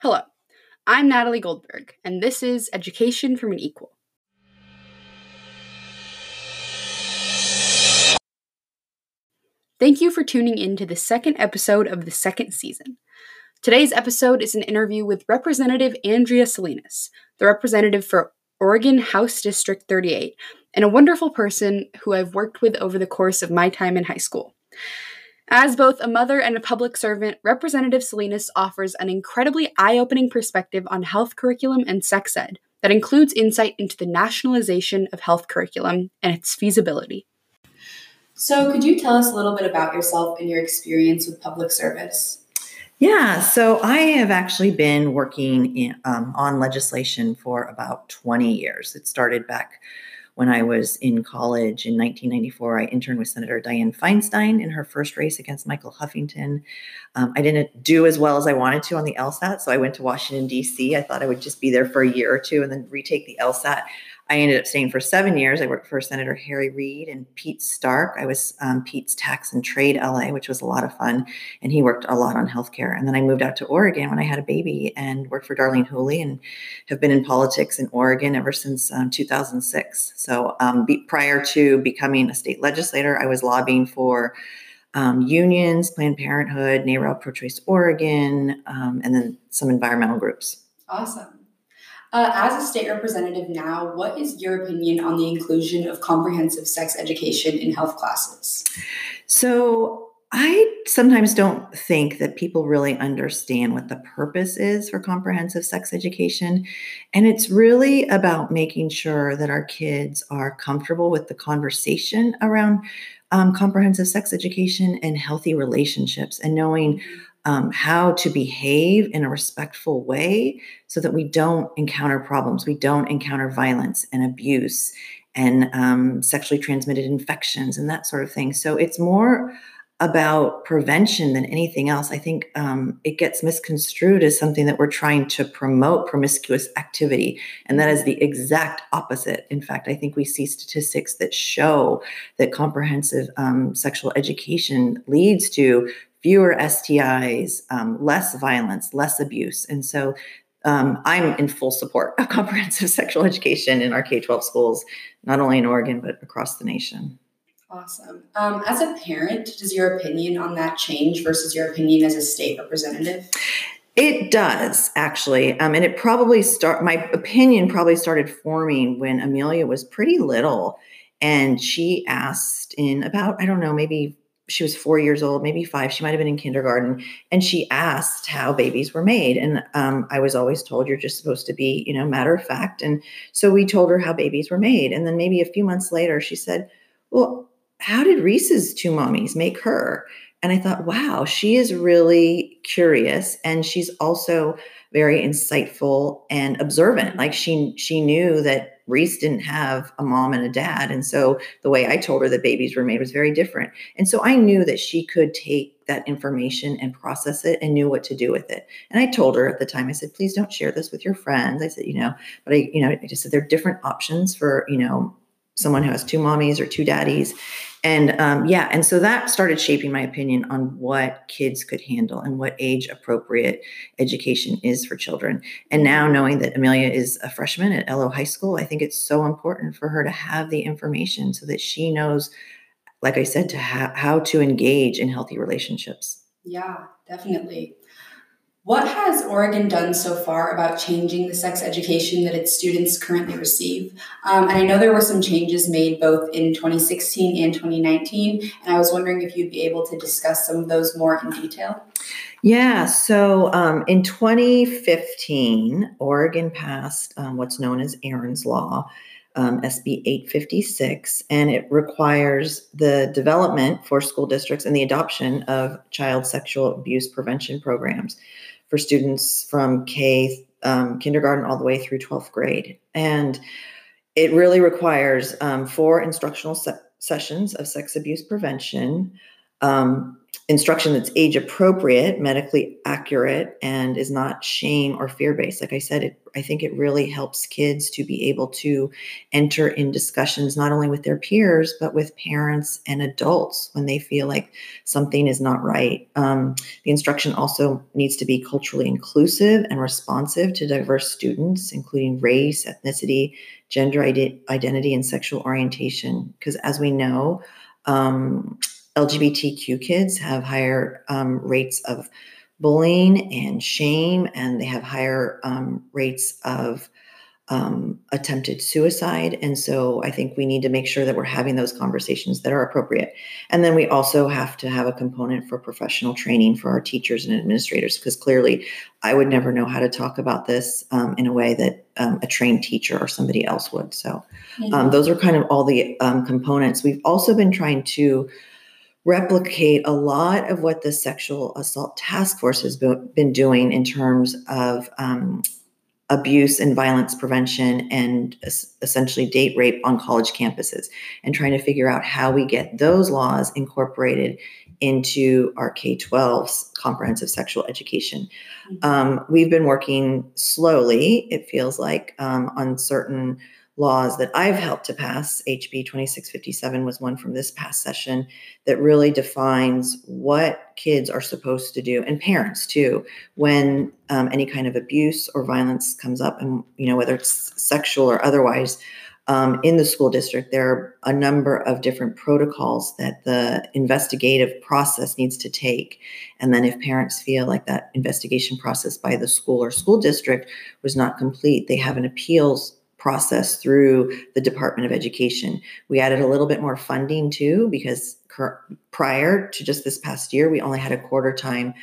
Hello, I'm Natalie Goldberg, and this is Education from an Equal. Thank you for tuning in to the second episode of the second season. Today's episode is an interview with Representative Andrea Salinas, the representative for Oregon House District 38, and a wonderful person who I've worked with over the course of my time in high school. As both a mother and a public servant, Representative Salinas offers an incredibly eye-opening perspective on health curriculum and sex ed that includes insight into the nationalization of health curriculum and its feasibility. So could you tell us a little bit about yourself and your experience with public service? Yeah, so I have actually been working on legislation for about 20 years. It started back when I was in college in 1994, I interned with Senator Dianne Feinstein in her first race against Michael Huffington. I didn't do as well as I wanted to on the LSAT, so I went to Washington, D.C. I thought I would just be there for a year or two and then retake the LSAT. I ended up staying for 7 years. I worked for Senator Harry Reid and Pete Stark. I was Pete's Tax and Trade LA, which was a lot of fun, and he worked a lot on healthcare. And then I moved out to Oregon when I had a baby and worked for Darlene Hooley and have been in politics in Oregon ever since 2006. So prior to becoming a state legislator, I was lobbying for unions, Planned Parenthood, NARAL, Pro-Choice Oregon, and then some environmental groups. Awesome. As a state representative now, what is your opinion on the inclusion of comprehensive sex education in health classes? So I sometimes don't think that people really understand what the purpose is for comprehensive sex education. And it's really about making sure that our kids are comfortable with the conversation around comprehensive sex education and healthy relationships and knowing how to behave in a respectful way so that we don't encounter problems, we don't encounter violence and abuse and sexually transmitted infections and that sort of thing. So it's more about prevention than anything else. I think it gets misconstrued as something that we're trying to promote promiscuous activity. And that is the exact opposite. In fact, I think we see statistics that show that comprehensive sexual education leads to fewer STIs, less violence, less abuse. And so I'm in full support of comprehensive sexual education in our K-12 schools, not only in Oregon, but across the nation. Awesome. As a parent, does your opinion on that change versus your opinion as a state representative? It does, actually. And it probably my opinion probably started forming when Amelia was pretty little. And she asked in about, I don't know, maybe she was 4 years old, maybe five. She might have been in kindergarten. And she asked how babies were made. And I was always told you're just supposed to be, you know, matter of fact. And so we told her how babies were made. And then maybe a few months later, she said, well, how did Reese's two mommies make her? And I thought, wow, she is really curious. And she's also very insightful and observant. Like she knew that Reese didn't have a mom and a dad. And so the way I told her that babies were made was very different. And so I knew that she could take that information and process it and knew what to do with it. And I told her at the time, I said, please don't share this with your friends. I said, I just said, there are different options for, someone who has two mommies or two daddies. And and so that started shaping my opinion on what kids could handle and what age appropriate education is for children. And now knowing that Amelia is a freshman at L.O. High School, I think it's so important for her to have the information so that she knows, like I said, to how to engage in healthy relationships. Yeah, definitely. What has Oregon done so far about changing the sex education that its students currently receive? And I know there were some changes made both in 2016 and 2019, and I was wondering if you'd be able to discuss some of those more in detail. Yeah, so in 2015, Oregon passed what's known as Aaron's Law, SB 856, and it requires the development for school districts and the adoption of child sexual abuse prevention programs for students from kindergarten all the way through 12th grade. And it really requires 4 instructional sessions of sex abuse prevention, instruction that's age appropriate, medically accurate, and is not shame or fear-based. Like I said, I think it really helps kids to be able to enter in discussions, not only with their peers, but with parents and adults when they feel like something is not right. The instruction also needs to be culturally inclusive and responsive to diverse students, including race, ethnicity, gender identity, and sexual orientation. Because as we know, LGBTQ kids have higher rates of bullying and shame, and they have higher rates of attempted suicide. And so I think we need to make sure that we're having those conversations that are appropriate. And then we also have to have a component for professional training for our teachers and administrators, because clearly I would never know how to talk about this in a way that a trained teacher or somebody else would. So those are kind of all the components. We've also been trying to replicate a lot of what the Sexual Assault Task Force has been doing in terms of abuse and violence prevention and essentially date rape on college campuses, and trying to figure out how we get those laws incorporated into our K-12's comprehensive sexual education. We've been working slowly, it feels like, on certain laws that I've helped to pass. HB 2657 was one from this past session that really defines what kids are supposed to do, and parents too, when any kind of abuse or violence comes up, and whether it's sexual or otherwise. In the school district, there are a number of different protocols that the investigative process needs to take. And then if parents feel like that investigation process by the school or school district was not complete, they have an appeals process through the Department of Education. We added a little bit more funding too, because prior to just this past year, we only had a quarter-time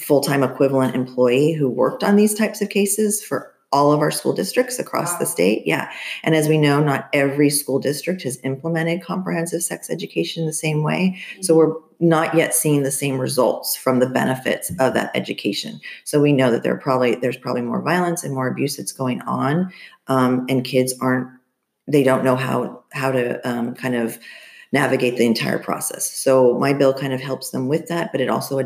full-time equivalent employee who worked on these types of cases for all of our school districts across the state. Yeah. And as we know, not every school district has implemented comprehensive sex education the same way. So we're not yet seeing the same results from the benefits of that education. So we know that there's probably more violence and more abuse that's going on. And kids don't know how to kind of navigate the entire process. So my bill kind of helps them with that, but it also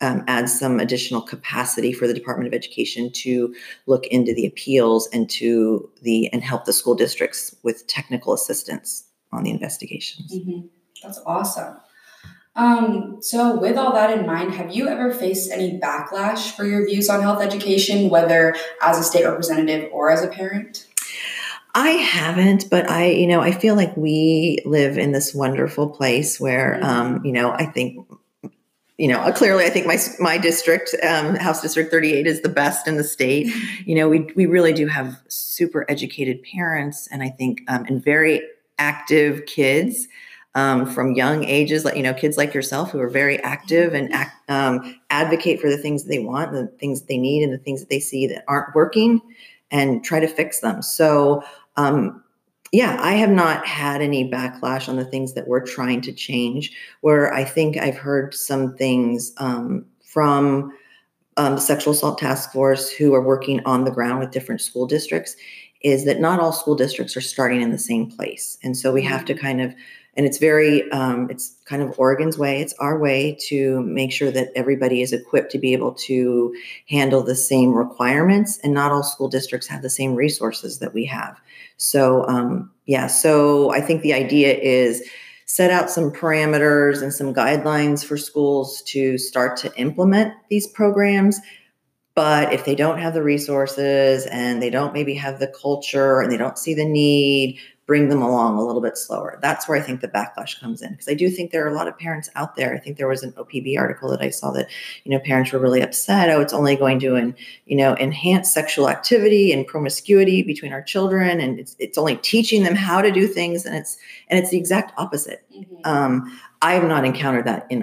adds some additional capacity for the Department of Education to look into the appeals and and help the school districts with technical assistance on the investigations. Mm-hmm. That's awesome. So with all that in mind, have you ever faced any backlash for your views on health education, whether as a state representative or as a parent? I haven't, but I feel like we live in this wonderful place where, clearly I think my district, House District 38, is the best in the state. We really do have super educated parents, and I think, and very active kids. From young ages, kids like yourself who are very active and advocate for the things that they want, the things that they need, and the things that they see that aren't working, and try to fix them. So, I have not had any backlash on the things that we're trying to change. Where I think I've heard some things from the Sexual Assault Task Force, who are working on the ground with different school districts, is that not all school districts are starting in the same place, and so we have to kind of. And it's very, it's kind of Oregon's way. It's our way to make sure that everybody is equipped to be able to handle the same requirements. And not all school districts have the same resources that we have. So, so I think the idea is set out some parameters and some guidelines for schools to start to implement these programs. But if they don't have the resources and they don't maybe have the culture and they don't see the need, bring them along a little bit slower. That's where I think the backlash comes in, because I do think there are a lot of parents out there. I think there was an OPB article that I saw that, parents were really upset. Oh, it's only going to, enhance sexual activity and promiscuity between our children, and it's only teaching them how to do things, and it's the exact opposite. Mm-hmm. I have not encountered that in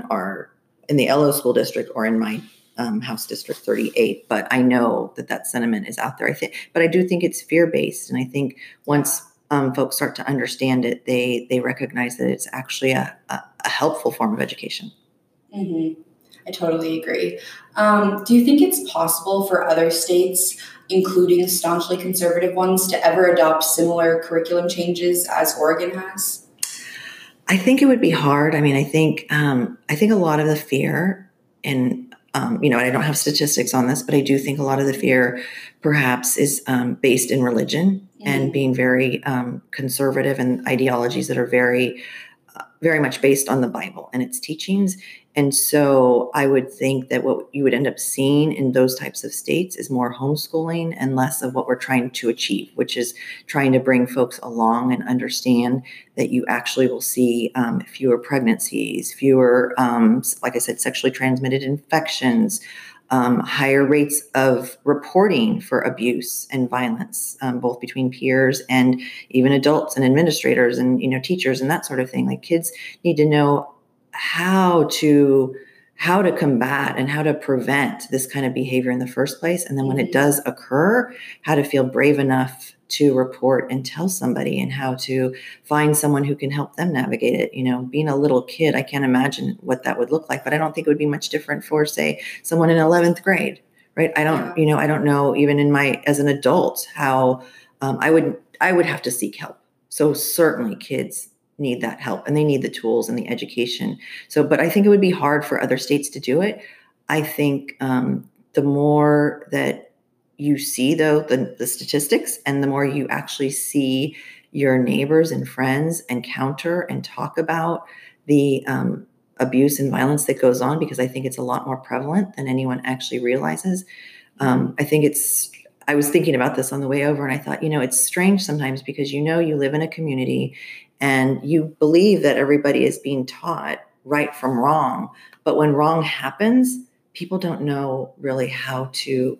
the L.O. school district or in my House District 38, but I know that sentiment is out there. But I do think it's fear-based, and I think once folks start to understand it, they recognize that it's actually a helpful form of education. Mm-hmm. I totally agree. Do you think it's possible for other states, including staunchly conservative ones, to ever adopt similar curriculum changes as Oregon has? I think it would be hard. I mean, I think a lot of the fear, and I don't have statistics on this, but I do think a lot of the fear perhaps is based in religion and being very conservative, and ideologies that are very, very much based on the Bible and its teachings. And so I would think that what you would end up seeing in those types of states is more homeschooling and less of what we're trying to achieve, which is trying to bring folks along and understand that you actually will see fewer pregnancies, fewer, like I said, sexually transmitted infections, higher rates of reporting for abuse and violence, both between peers and even adults and administrators and, teachers and that sort of thing. Like, kids need to know how to combat and how to prevent this kind of behavior in the first place. And then when it does occur, how to feel brave enough to report and tell somebody, and how to find someone who can help them navigate it. Being a little kid, I can't imagine what that would look like, but I don't think it would be much different for, say, someone in 11th grade, right? I don't know even in my, as an adult, how I would have to seek help. So certainly kids need that help, and they need the tools and the education. So, but I think it would be hard for other states to do it. I think the more that you see, though, the statistics, and the more you actually see your neighbors and friends and counter and talk about the abuse and violence that goes on, because I think it's a lot more prevalent than anyone actually realizes. I was thinking about this on the way over, and I thought, it's strange sometimes, because you live in a community and you believe that everybody is being taught right from wrong. But when wrong happens, people don't know really how to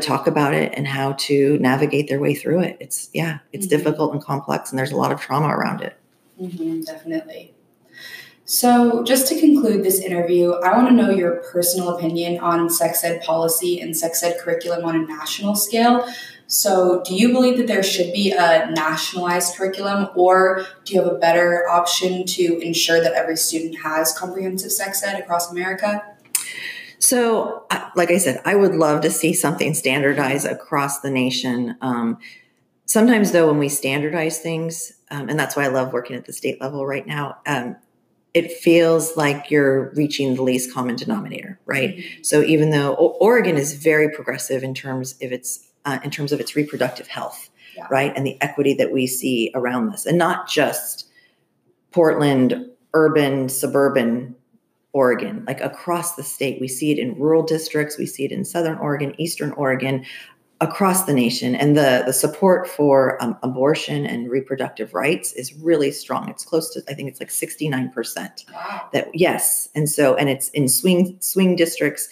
talk about it and how to navigate their way through it. It's difficult and complex, and there's a lot of trauma around it. Mm-hmm, definitely. So just to conclude this interview, I want to know your personal opinion on sex ed policy and sex ed curriculum on a national scale. So do you believe that there should be a nationalized curriculum, or do you have a better option to ensure that every student has comprehensive sex ed across America? So, like I said, I would love to see something standardized across the nation. Sometimes, though, when we standardize things, and that's why I love working at the state level right now, it feels like you're reaching the least common denominator, right? Mm-hmm. So even though Oregon is very progressive in terms of its reproductive health, right? And the equity that we see around this, and not just Portland, urban, suburban Oregon, like across the state. We see it in rural districts. We see it in Southern Oregon, Eastern Oregon, across the nation. And the support for abortion and reproductive rights is really strong. It's close to, I think it's like 69%. Wow. And it's in swing districts.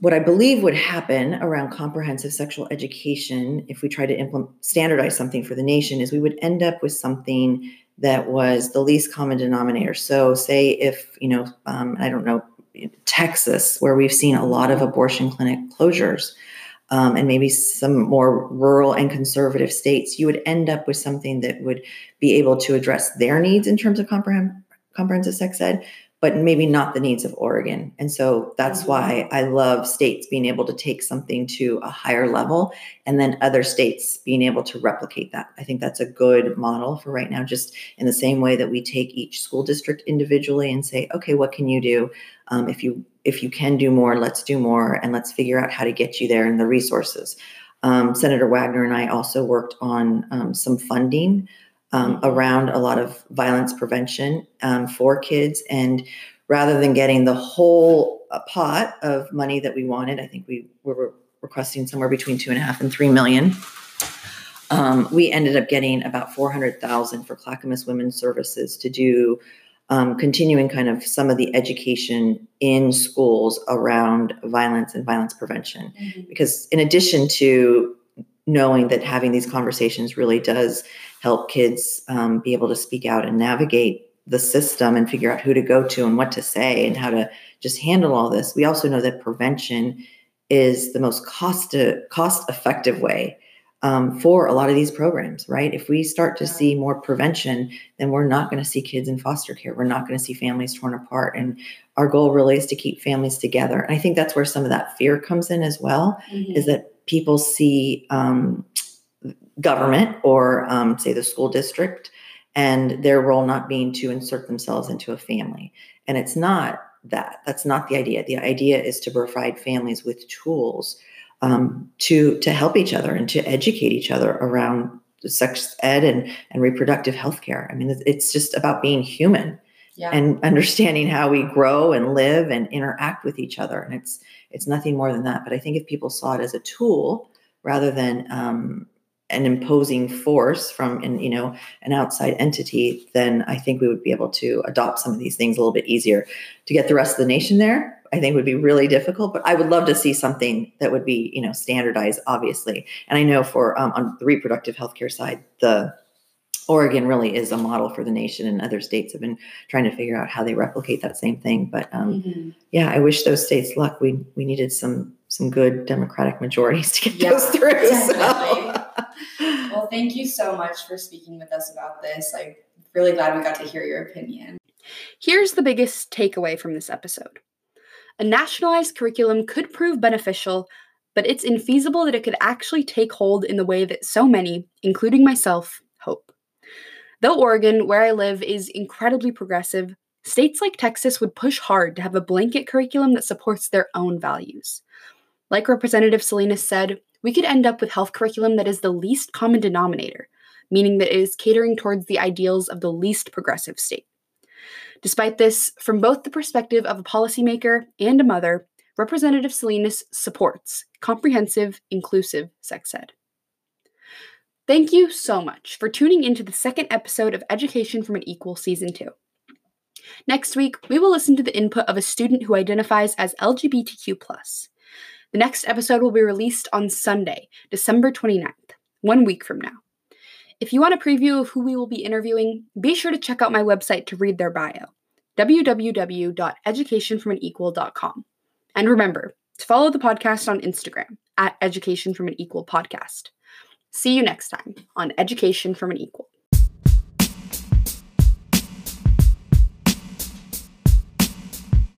What I believe would happen around comprehensive sexual education, if we try to standardize something for the nation, is we would end up with something that was the least common denominator. So say if, Texas, where we've seen a lot of abortion clinic closures, and maybe some more rural and conservative states, you would end up with something that would be able to address their needs in terms of comprehensive sex ed, but maybe not the needs of Oregon. And so that's why I love states being able to take something to a higher level, and then other states being able to replicate that. I think that's a good model for right now, just in the same way that we take each school district individually and say, okay, what can you do? If you can do more, let's do more, and let's figure out how to get you there and the resources. Senator Wagner and I also worked on some funding around a lot of violence prevention for kids. And rather than getting the whole pot of money that we wanted, I think we were requesting somewhere between $2.5 and $3 million. We ended up getting about $400,000 for Clackamas Women's Services to do continuing kind of some of the education in schools around violence and violence prevention. Mm-hmm. Because in addition to knowing that having these conversations really does help kids be able to speak out and navigate the system and figure out who to go to and what to say and how to just handle all this, we also know that prevention is the most cost-effective way for a lot of these programs, right? If we start to see more prevention, then we're not going to see kids in foster care. We're not going to see families torn apart. And our goal really is to keep families together. And I think that's where some of that fear comes in as well, mm-hmm. is that people see government or say the school district and their role not being to insert themselves into a family. And it's not that. That's not the idea. The idea is to provide families with tools to help each other and to educate each other around sex ed and reproductive health care. I mean, it's just about being human. Yeah. And understanding how we grow and live and interact with each other. And it's nothing more than that. But I think if people saw it as a tool rather than an imposing force from an outside entity, then I think we would be able to adopt some of these things a little bit easier. To get the rest of the nation there, I think would be really difficult. But I would love to see something that would be standardized, obviously. And I know for on the reproductive healthcare side, Oregon really is a model for the nation, and other states have been trying to figure out how they replicate that same thing. But yeah, I wish those states luck. We needed some good Democratic majorities to get those through. So. Well, thank you so much for speaking with us about this. I'm really glad we got to hear your opinion. Here's the biggest takeaway from this episode. A nationalized curriculum could prove beneficial, but it's infeasible that it could actually take hold in the way that so many, including myself, hope. Though Oregon, where I live, is incredibly progressive, states like Texas would push hard to have a blanket curriculum that supports their own values. Like Representative Salinas said, we could end up with health curriculum that is the least common denominator, meaning that it is catering towards the ideals of the least progressive state. Despite this, from both the perspective of a policymaker and a mother, Representative Salinas supports comprehensive, inclusive sex ed. Thank you so much for tuning into the second episode of Education from an Equal Season 2. Next week, we will listen to the input of a student who identifies as LGBTQ+. The next episode will be released on Sunday, December 29th, 1 week from now. If you want a preview of who we will be interviewing, be sure to check out my website to read their bio, www.educationfromanequal.com. And remember to follow the podcast on Instagram @educationfromanequalpodcast. See you next time on Education from an Equal.